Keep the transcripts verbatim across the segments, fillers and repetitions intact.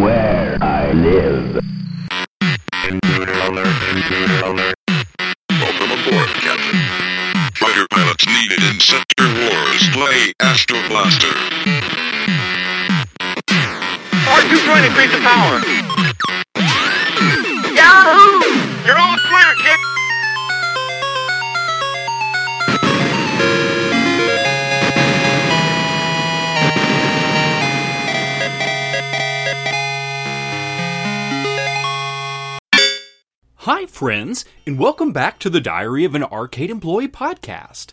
where I live. Intruder alert, intruder alert. Welcome aboard, Captain. Fighter pilots needed in Sector Wars. Play Astro Blaster. R two trying to increase the power. Yahoo! You're all clear, kid! Hi, friends, and welcome back to the Diary of an Arcade Employee Podcast.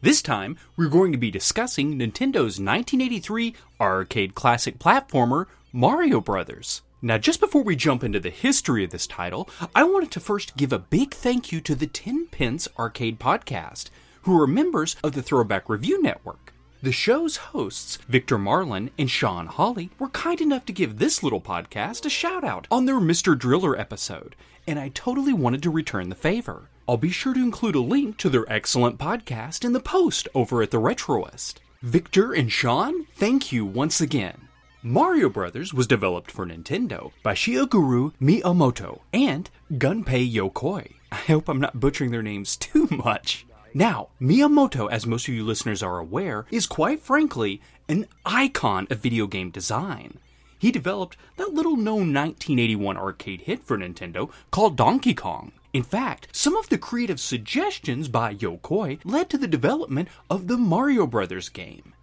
This time, we're going to be discussing Nintendo's nineteen eighty-three arcade classic platformer, Mario Brothers. Now, just before we jump into the history of this title, I wanted to first give a big thank you to the ten pence Arcade Podcast, who are members of the Throwback Review Network. The show's hosts, Victor Marlin and Sean Hawley, were kind enough to give this little podcast a shout-out on their Mister Driller episode, and I totally wanted to return the favor. I'll be sure to include a link to their excellent podcast in the post over at the Retroist. Victor and Sean, thank you once again. Mario Brothers was developed for Nintendo by Shigeru Miyamoto and Gunpei Yokoi. I hope I'm not butchering their names too much. Now, Miyamoto, as most of you listeners are aware, is quite frankly an icon of video game design. He developed that little-known nineteen eighty-one arcade hit for Nintendo called Donkey Kong. In fact, some of the creative suggestions by Yokoi led to the development of the Mario Brothers game.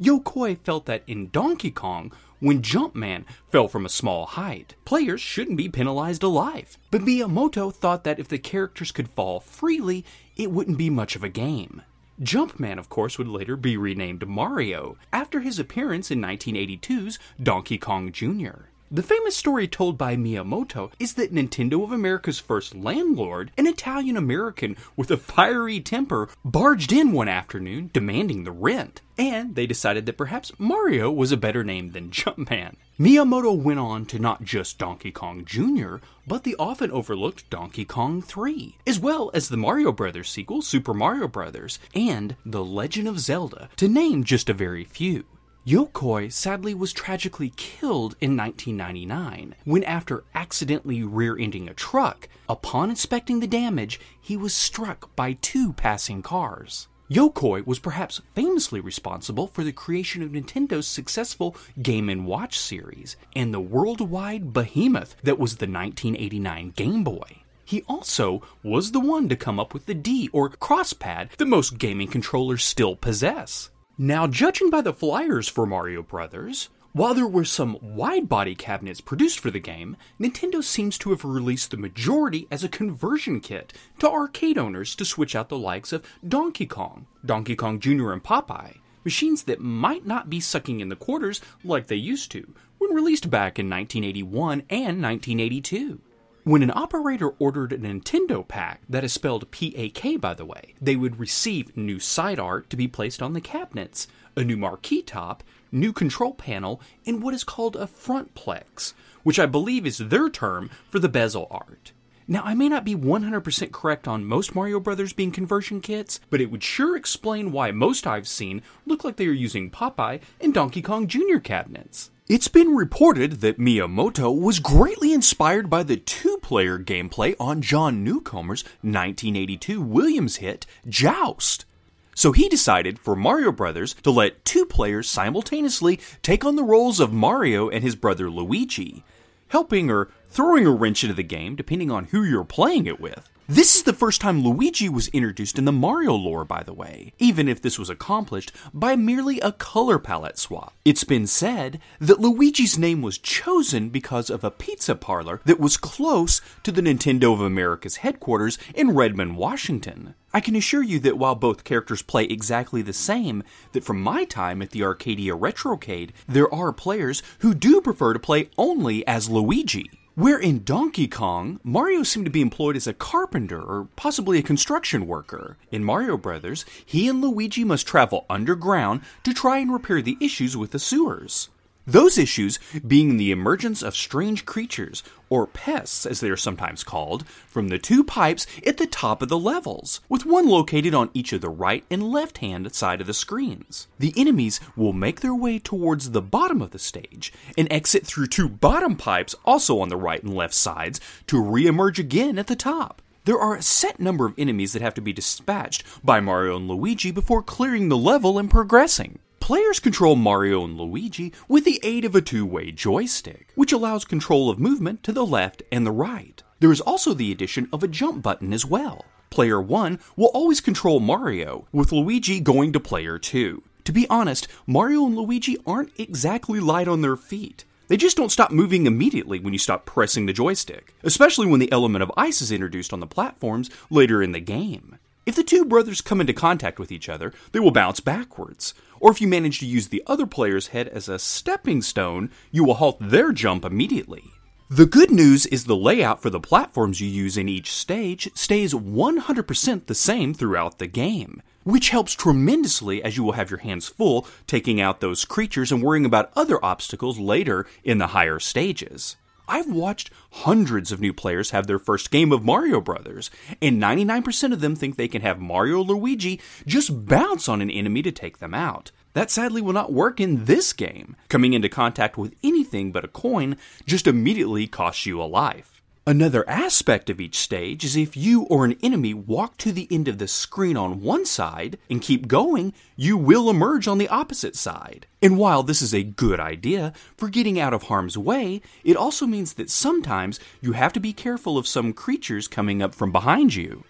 Yokoi felt that in Donkey Kong, when Jumpman fell from a small height, players shouldn't be penalized alive. But Miyamoto thought that if the characters could fall freely, it wouldn't be much of a game. Jumpman, of course, would later be renamed Mario, after his appearance in nineteen eighty-two's Donkey Kong Junior The famous story told by Miyamoto is that Nintendo of America's first landlord, an Italian-American with a fiery temper, barged in one afternoon demanding the rent, and they decided that perhaps Mario was a better name than Jumpman. Miyamoto went on to not just Donkey Kong Junior, but the often overlooked Donkey Kong three, as well as the Mario Brothers sequel, Super Mario Brothers, and The Legend of Zelda, to name just a very few. Yokoi sadly was tragically killed in nineteen ninety-nine, when after accidentally rear-ending a truck, upon inspecting the damage, he was struck by two passing cars. Yokoi was perhaps famously responsible for the creation of Nintendo's successful Game and Watch series, and the worldwide behemoth that was the nineteen eighty-nine Game Boy. He also was the one to come up with the D, or crosspad, that most gaming controllers still possess. Now, judging by the flyers for Mario Brothers, while there were some wide-body cabinets produced for the game, Nintendo seems to have released the majority as a conversion kit to arcade owners to switch out the likes of Donkey Kong, Donkey Kong Junior and Popeye, machines that might not be sucking in the quarters like they used to when released back in nineteen eighty-one and nineteen eighty-two. When an operator ordered a Nintendo pack, that is spelled P A K by the way, they would receive new side art to be placed on the cabinets, a new marquee top, new control panel, and what is called a frontplex, which I believe is their term for the bezel art. Now, I may not be one hundred percent correct on most Mario Brothers being conversion kits, but it would sure explain why most I've seen look like they are using Popeye and Donkey Kong Junior cabinets. It's been reported that Miyamoto was greatly inspired by the two-player gameplay on John Newcomer's nineteen eighty-two Williams hit, Joust. So he decided for Mario Brothers to let two players simultaneously take on the roles of Mario and his brother Luigi, helping or throwing a wrench into the game depending on who you're playing it with. This is the first time Luigi was introduced in the Mario lore, by the way, even if this was accomplished by merely a color palette swap. It's been said that Luigi's name was chosen because of a pizza parlor that was close to the Nintendo of America's headquarters in Redmond, Washington. I can assure you that while both characters play exactly the same, that from my time at the Arcadia Retrocade, there are players who do prefer to play only as Luigi. Where in Donkey Kong, Mario seemed to be employed as a carpenter or possibly a construction worker. In Mario Brothers, he and Luigi must travel underground to try and repair the issues with the sewers. Those issues being the emergence of strange creatures, or pests as they are sometimes called, from the two pipes at the top of the levels, with one located on each of the right and left-hand side of the screens. The enemies will make their way towards the bottom of the stage and exit through two bottom pipes also on the right and left sides to re-emerge again at the top. There are a set number of enemies that have to be dispatched by Mario and Luigi before clearing the level and progressing. Players control Mario and Luigi with the aid of a two-way joystick, which allows control of movement to the left and the right. There is also the addition of a jump button as well. Player one will always control Mario, with Luigi going to Player two. To be honest, Mario and Luigi aren't exactly light on their feet. They just don't stop moving immediately when you stop pressing the joystick, especially when the element of ice is introduced on the platforms later in the game. If the two brothers come into contact with each other, they will bounce backwards. Or if you manage to use the other player's head as a stepping stone, you will halt their jump immediately. The good news is the layout for the platforms you use in each stage stays one hundred percent the same throughout the game, which helps tremendously as you will have your hands full taking out those creatures and worrying about other obstacles later in the higher stages. I've watched hundreds of new players have their first game of Mario Brothers, and ninety-nine percent of them think they can have Mario or Luigi just bounce on an enemy to take them out. That sadly will not work in this game. Coming into contact with anything but a coin just immediately costs you a life. Another aspect of each stage is if you or an enemy walk to the end of the screen on one side and keep going, you will emerge on the opposite side. And while this is a good idea for getting out of harm's way, it also means that sometimes you have to be careful of some creatures coming up from behind you.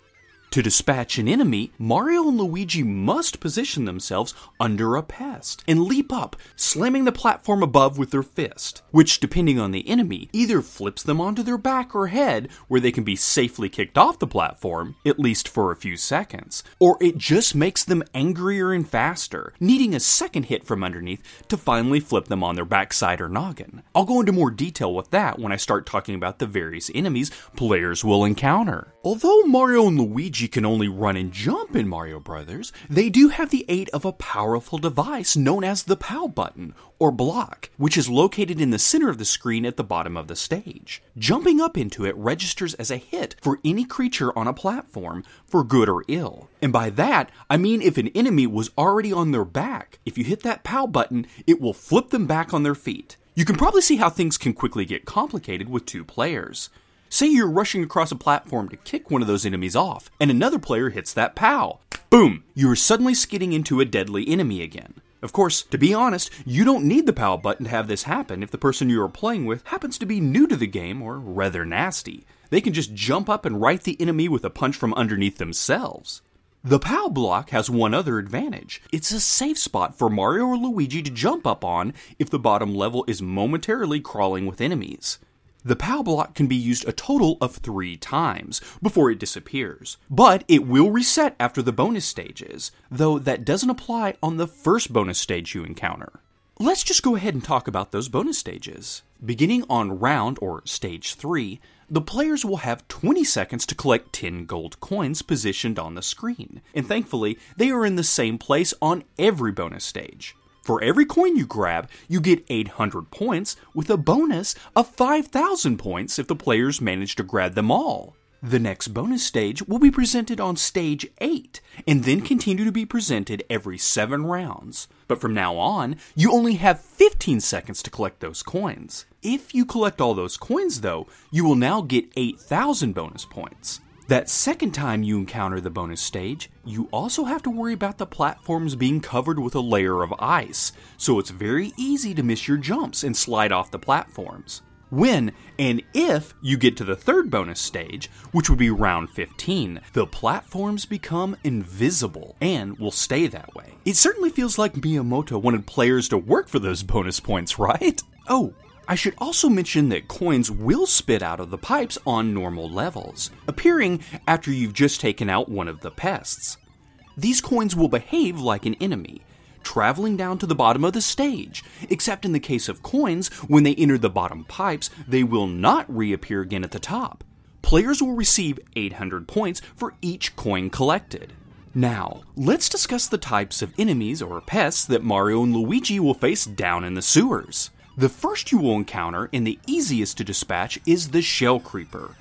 To dispatch an enemy, Mario and Luigi must position themselves under a pest and leap up, slamming the platform above with their fist, which, depending on the enemy, either flips them onto their back or head where they can be safely kicked off the platform, at least for a few seconds, or it just makes them angrier and faster, needing a second hit from underneath to finally flip them on their backside or noggin. I'll go into more detail with that when I start talking about the various enemies players will encounter. Although Mario and Luigi can only run and jump in Mario Brothers, they do have the aid of a powerful device known as the POW button, or block, which is located in the center of the screen at the bottom of the stage. Jumping up into it registers as a hit for any creature on a platform, for good or ill. And by that, I mean if an enemy was already on their back, if you hit that POW button, it will flip them back on their feet. You can probably see how things can quickly get complicated with two players. Say you're rushing across a platform to kick one of those enemies off, and another player hits that POW. Boom! You are suddenly skidding into a deadly enemy again. Of course, to be honest, you don't need the POW button to have this happen if the person you are playing with happens to be new to the game or rather nasty. They can just jump up and right the enemy with a punch from underneath themselves. The POW block has one other advantage. It's a safe spot for Mario or Luigi to jump up on if the bottom level is momentarily crawling with enemies. The POW block can be used a total of three times before it disappears, but it will reset after the bonus stages, though that doesn't apply on the first bonus stage you encounter. Let's just go ahead and talk about those bonus stages. Beginning on round, or stage three, the players will have twenty seconds to collect ten gold coins positioned on the screen, and thankfully, they are in the same place on every bonus stage. For every coin you grab, you get eight hundred points, with a bonus of five thousand points if the players manage to grab them all. The next bonus stage will be presented on stage eight, and then continue to be presented every seven rounds. But from now on, you only have fifteen seconds to collect those coins. If you collect all those coins, though, you will now get eight thousand bonus points. That second time you encounter the bonus stage, you also have to worry about the platforms being covered with a layer of ice, so it's very easy to miss your jumps and slide off the platforms. When and if you get to the third bonus stage, which would be round fifteen, the platforms become invisible and will stay that way. It certainly feels like Miyamoto wanted players to work for those bonus points, right? Oh, I should also mention that coins will spit out of the pipes on normal levels, appearing after you've just taken out one of the pests. These coins will behave like an enemy, traveling down to the bottom of the stage, except in the case of coins, when they enter the bottom pipes, they will not reappear again at the top. Players will receive eight hundred points for each coin collected. Now, let's discuss the types of enemies or pests that Mario and Luigi will face down in the sewers. The first you will encounter, and the easiest to dispatch, is the Shell Creeper.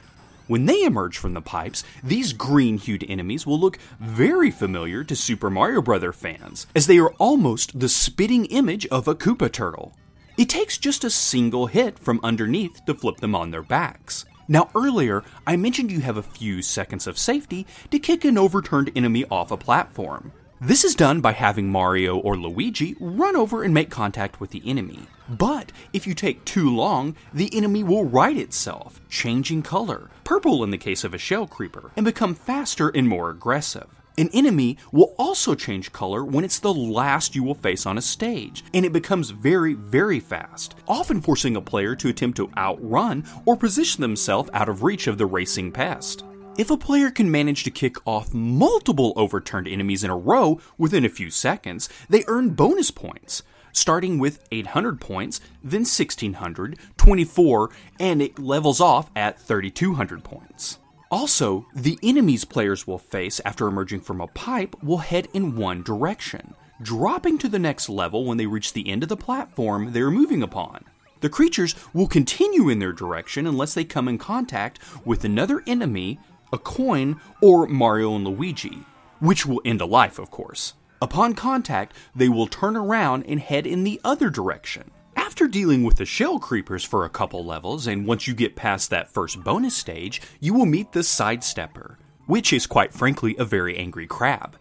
When they emerge from the pipes, these green-hued enemies will look very familiar to Super Mario Bros. Fans, as they are almost the spitting image of a Koopa Turtle. It takes just a single hit from underneath to flip them on their backs. Now earlier, I mentioned you have a few seconds of safety to kick an overturned enemy off a platform. This is done by having Mario or Luigi run over and make contact with the enemy. But if you take too long, the enemy will right itself, changing color, purple in the case of a Shell Creeper, and become faster and more aggressive. An enemy will also change color when it's the last you will face on a stage, and it becomes very, very fast, often forcing a player to attempt to outrun or position themselves out of reach of the racing pest. If a player can manage to kick off multiple overturned enemies in a row within a few seconds, they earn bonus points, starting with eight hundred points, then sixteen hundred, twenty-four, and it levels off at thirty-two hundred points. Also, the enemies players will face after emerging from a pipe will head in one direction, dropping to the next level when they reach the end of the platform they are moving upon. The creatures will continue in their direction unless they come in contact with another enemy, a coin, or Mario and Luigi, which will end a life, of course. Upon contact, they will turn around and head in the other direction. After dealing with the Shell Creepers for a couple levels, and once you get past that first bonus stage, you will meet the Sidestepper, which is quite frankly a very angry crab.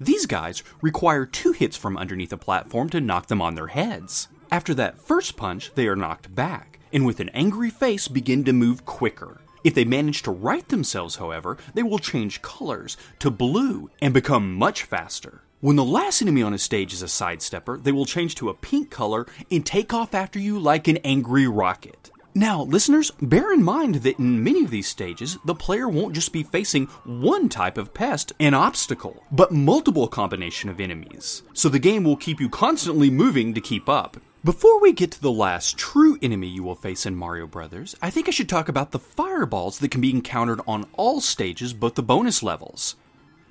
These guys require two hits from underneath a platform to knock them on their heads. After that first punch, they are knocked back, and with an angry face begin to move quicker. If they manage to right themselves, however, they will change colors to blue and become much faster. When the last enemy on a stage is a sidestepper, they will change to a pink color and take off after you like an angry rocket. Now, listeners, bear in mind that in many of these stages, the player won't just be facing one type of pest and obstacle, but multiple combination of enemies. So the game will keep you constantly moving to keep up. Before we get to the last true enemy you will face in Mario Bros., I think I should talk about the fireballs that can be encountered on all stages but the bonus levels.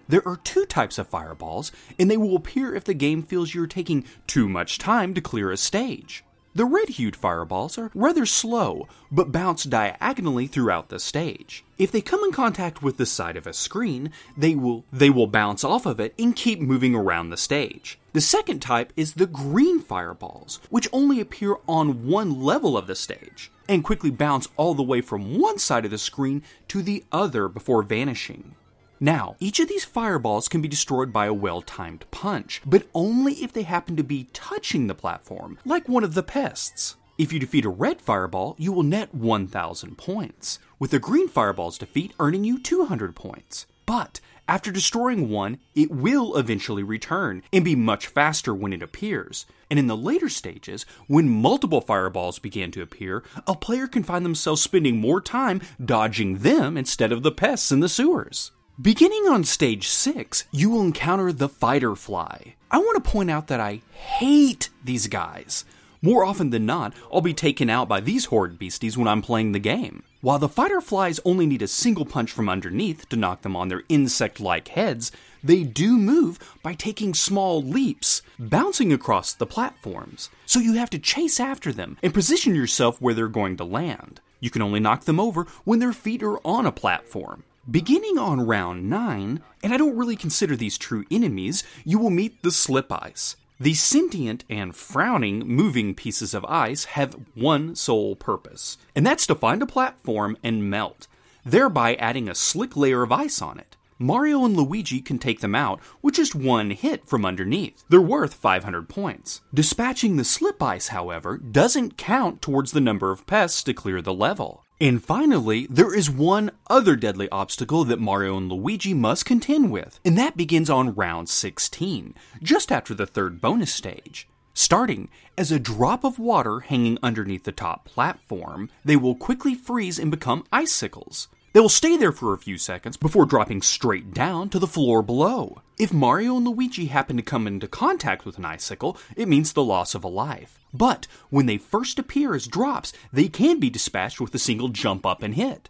There are two types of fireballs, and they will appear if the game feels you're taking too much time to clear a stage. The red-hued fireballs are rather slow, but bounce diagonally throughout the stage. If they come in contact with the side of a screen, they will they will bounce off of it and keep moving around the stage. The second type is the green fireballs, which only appear on one level of the stage, and quickly bounce all the way from one side of the screen to the other before vanishing. Now, each of these fireballs can be destroyed by a well-timed punch, but only if they happen to be touching the platform, like one of the pests. If you defeat a red fireball, you will net one thousand points, with the green fireball's defeat earning you two hundred points. But after destroying one, it will eventually return and be much faster when it appears. And in the later stages, when multiple fireballs begin to appear, a player can find themselves spending more time dodging them instead of the pests in the sewers. Beginning on stage six, you will encounter the Fighter Fly. I want to point out that I hate these guys. More often than not, I'll be taken out by these horrid beasties when I'm playing the game. While the Fighter Flies only need a single punch from underneath to knock them on their insect-like heads, they do move by taking small leaps, bouncing across the platforms. So you have to chase after them and position yourself where they're going to land. You can only knock them over when their feet are on a platform. Beginning on round nine, and I don't really consider these true enemies, you will meet the Slip Ice. These sentient and frowning moving pieces of ice have one sole purpose, and that's to find a platform and melt, thereby adding a slick layer of ice on it. Mario and Luigi can take them out with just one hit from underneath. They're worth five hundred points. Dispatching the Slip Ice, however, doesn't count towards the number of pests to clear the level. And finally, there is one other deadly obstacle that Mario and Luigi must contend with, and that begins on round sixteen, just after the third bonus stage. Starting as a drop of water hanging underneath the top platform, they will quickly freeze and become icicles. They will stay there for a few seconds before dropping straight down to the floor below. If Mario and Luigi happen to come into contact with an icicle, it means the loss of a life. But when they first appear as drops, they can be dispatched with a single jump up and hit.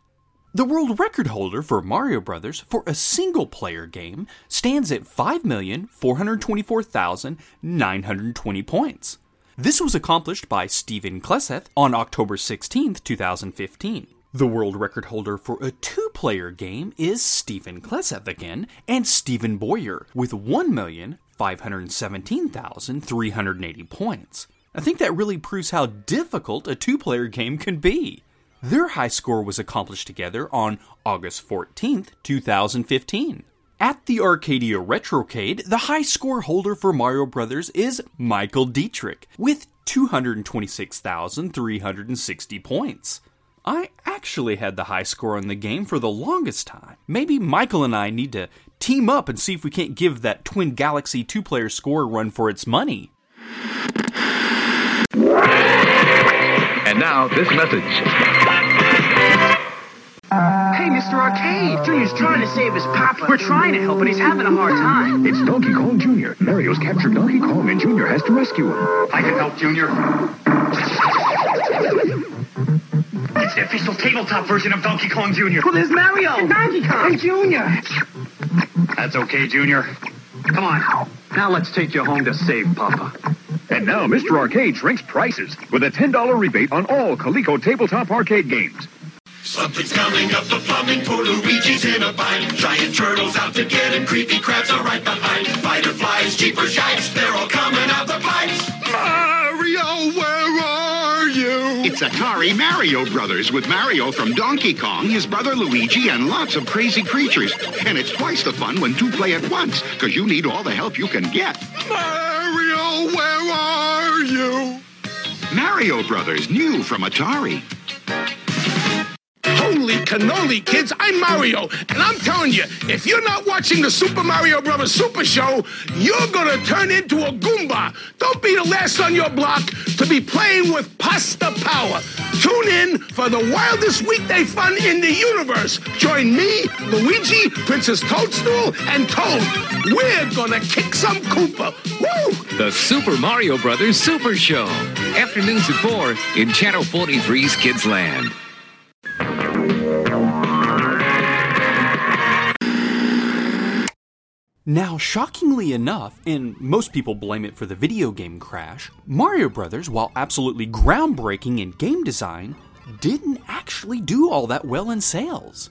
The world record holder for Mario Bros. For a single-player game stands at five million four hundred twenty-four thousand nine hundred twenty points. This was accomplished by Steven Kleseth on October sixteenth, two thousand fifteen. The world record holder for a two-player game is Steven Kleseth again and Stephen Boyer with one million five hundred seventeen thousand three hundred eighty points. I think that really proves how difficult a two-player game can be. Their high score was accomplished together on August fourteenth, two thousand fifteen. At the Arcadia Retrocade, the high score holder for Mario Bros. Is Michael Dietrich with two hundred twenty-six thousand three hundred sixty points. I actually had the high score on the game for the longest time. Maybe Michael and I need to team up and see if we can't give that Twin Galaxy two-player score a run for its money. And now, this message. Hey, Mister Arcade! Junior's trying to save his papa. We're trying to help, but he's having a hard time. It's Donkey Kong Junior Mario's captured Donkey Kong, and Junior has to rescue him. I can help, Junior. It's the official tabletop version of Donkey Kong Junior Well, there's Mario! And Donkey Kong! And Junior! That's okay, Junior. Come on. Now let's take you home to save Papa. And now Mister Arcade shrinks prices with a ten dollars rebate on all Coleco tabletop arcade games. Something's coming up the plumbing, poor Luigi's in a bind. Giant turtles out to get him, creepy crabs are right behind. Fighter flies, jeepers, shikes, they're all coming out the pipes. Mario, where are you? It's Atari Mario Brothers with Mario from Donkey Kong, his brother Luigi, and lots of crazy creatures. And it's twice the fun when two play at once, because you need all the help you can get. Mario, where are you? Mario Brothers, new from Atari. Holy cannoli, kids, I'm Mario, and I'm telling you, if you're not watching the Super Mario Brothers Super Show, you're going to turn into a Goomba. Don't be the last on your block to be playing with pasta power. Tune in for the wildest weekday fun in the universe. Join me, Luigi, Princess Toadstool, and Toad. We're going to kick some Koopa. Woo! The Super Mario Brothers Super Show. Afternoons at four in Channel forty-three's Kids Land. Now, shockingly enough, and most people blame it for the video game crash, Mario Brothers, while absolutely groundbreaking in game design, didn't actually do all that well in sales.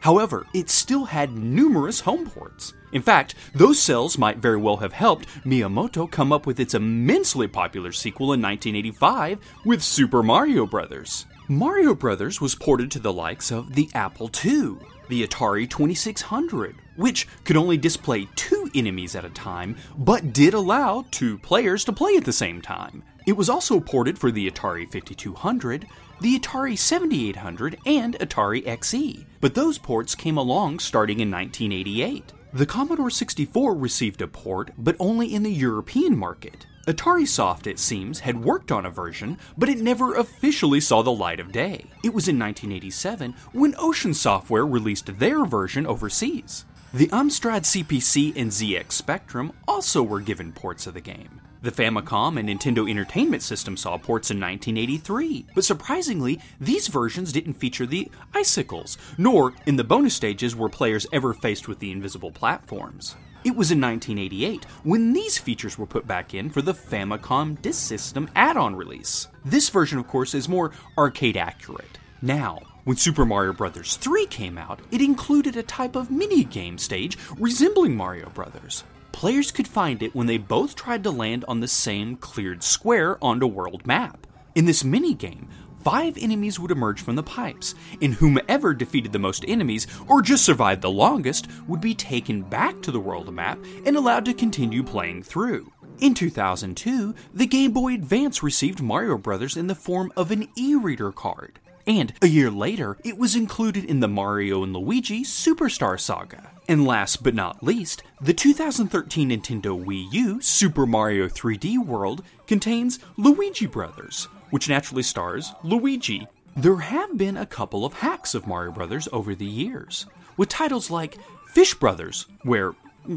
However, it still had numerous home ports. In fact, those sales might very well have helped Miyamoto come up with its immensely popular sequel in nineteen eighty-five with Super Mario Brothers. Mario Brothers was ported to the likes of the Apple two, the Atari twenty-six hundred, which could only display two enemies at a time, but did allow two players to play at the same time. It was also ported for the Atari fifty-two hundred, the Atari seventy-eight hundred, and Atari X E, but those ports came along starting in nineteen eighty-eight. The Commodore sixty-four received a port, but only in the European market. Atarisoft, it seems, had worked on a version, but it never officially saw the light of day. It was in nineteen eighty-seven when Ocean Software released their version overseas. The Amstrad C P C and Z X Spectrum also were given ports of the game. The Famicom and Nintendo Entertainment System saw ports in nineteen eighty-three, but surprisingly, these versions didn't feature the icicles, nor, in the bonus stages, were players ever faced with the invisible platforms. It was in nineteen eighty-eight when these features were put back in for the Famicom Disk System add-on release. This version, of course, is more arcade accurate. Now, when Super Mario Bros. three came out, it included a type of mini-game stage resembling Mario Bros. Players could find it when they both tried to land on the same cleared square on the world map. In this minigame, five enemies would emerge from the pipes, and whomever defeated the most enemies, or just survived the longest, would be taken back to the world map and allowed to continue playing through. In two thousand two, the Game Boy Advance received Mario Bros. In the form of an e-reader card, and a year later, it was included in the Mario and Luigi Superstar Saga. And last but not least, the two thousand thirteen Nintendo Wii U Super Mario three D World contains Luigi Brothers, which naturally stars Luigi. There have been a couple of hacks of Mario Brothers over the years, with titles like Fish Brothers, where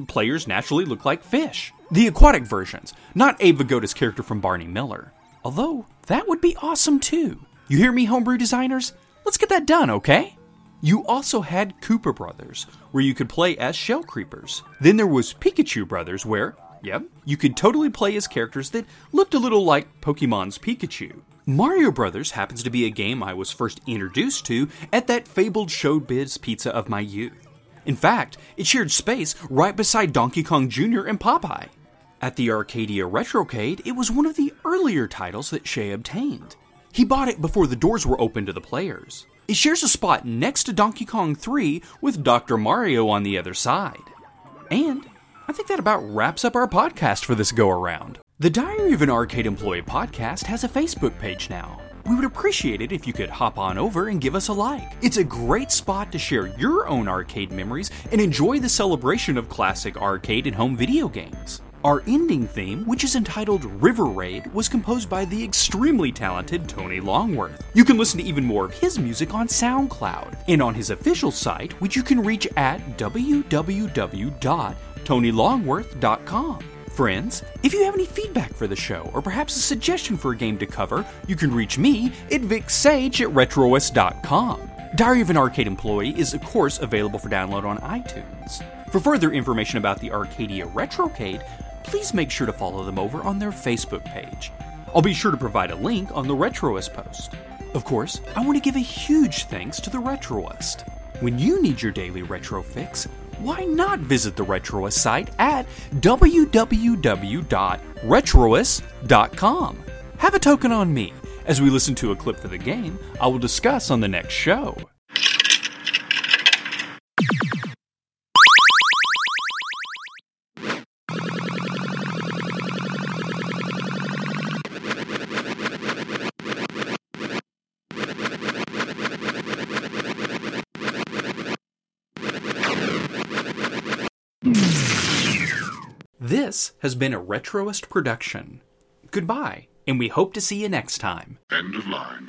players naturally look like fish. The aquatic versions, not Abe Vigoda's character from Barney Miller. Although, that would be awesome too. You hear me, homebrew designers? Let's get that done, okay? You also had Koopa Brothers, where you could play as Shell Creepers. Then there was Pikachu Brothers, where Yep. You could totally play as characters that looked a little like Pokemon's Pikachu. Mario Brothers happens to be a game I was first introduced to at that fabled Showbiz Pizza of my youth. In fact, it shared space right beside Donkey Kong Junior and Popeye. At the Arcadia Retrocade, it was one of the earlier titles that Shea obtained. He bought it before the doors were open to the players. It shares a spot next to Donkey Kong three with Doctor Mario on the other side. And I think that about wraps up our podcast for this go-around. The Diary of an Arcade Employee podcast has a Facebook page now. We would appreciate it if you could hop on over and give us a like. It's a great spot to share your own arcade memories and enjoy the celebration of classic arcade and home video games. Our ending theme, which is entitled River Raid, was composed by the extremely talented Tony Longworth. You can listen to even more of his music on SoundCloud and on his official site, which you can reach at w w w dot tony longworth dot com. Friends, if you have any feedback for the show or perhaps a suggestion for a game to cover, you can reach me at vic sage at retroist dot com. Diary of an Arcade Employee is, of course, available for download on iTunes. For further information about the Arcadia Retrocade, please make sure to follow them over on their Facebook page. I'll be sure to provide a link on the Retroist post. Of course, I want to give a huge thanks to the Retroist. When you need your daily retro fix, why not visit the Retroist site at w w w dot retroist dot com. Have a token on me. As we listen to a clip for the game, I will discuss on the next show. This has been a Retroist production. Goodbye, and we hope to see you next time. End of line.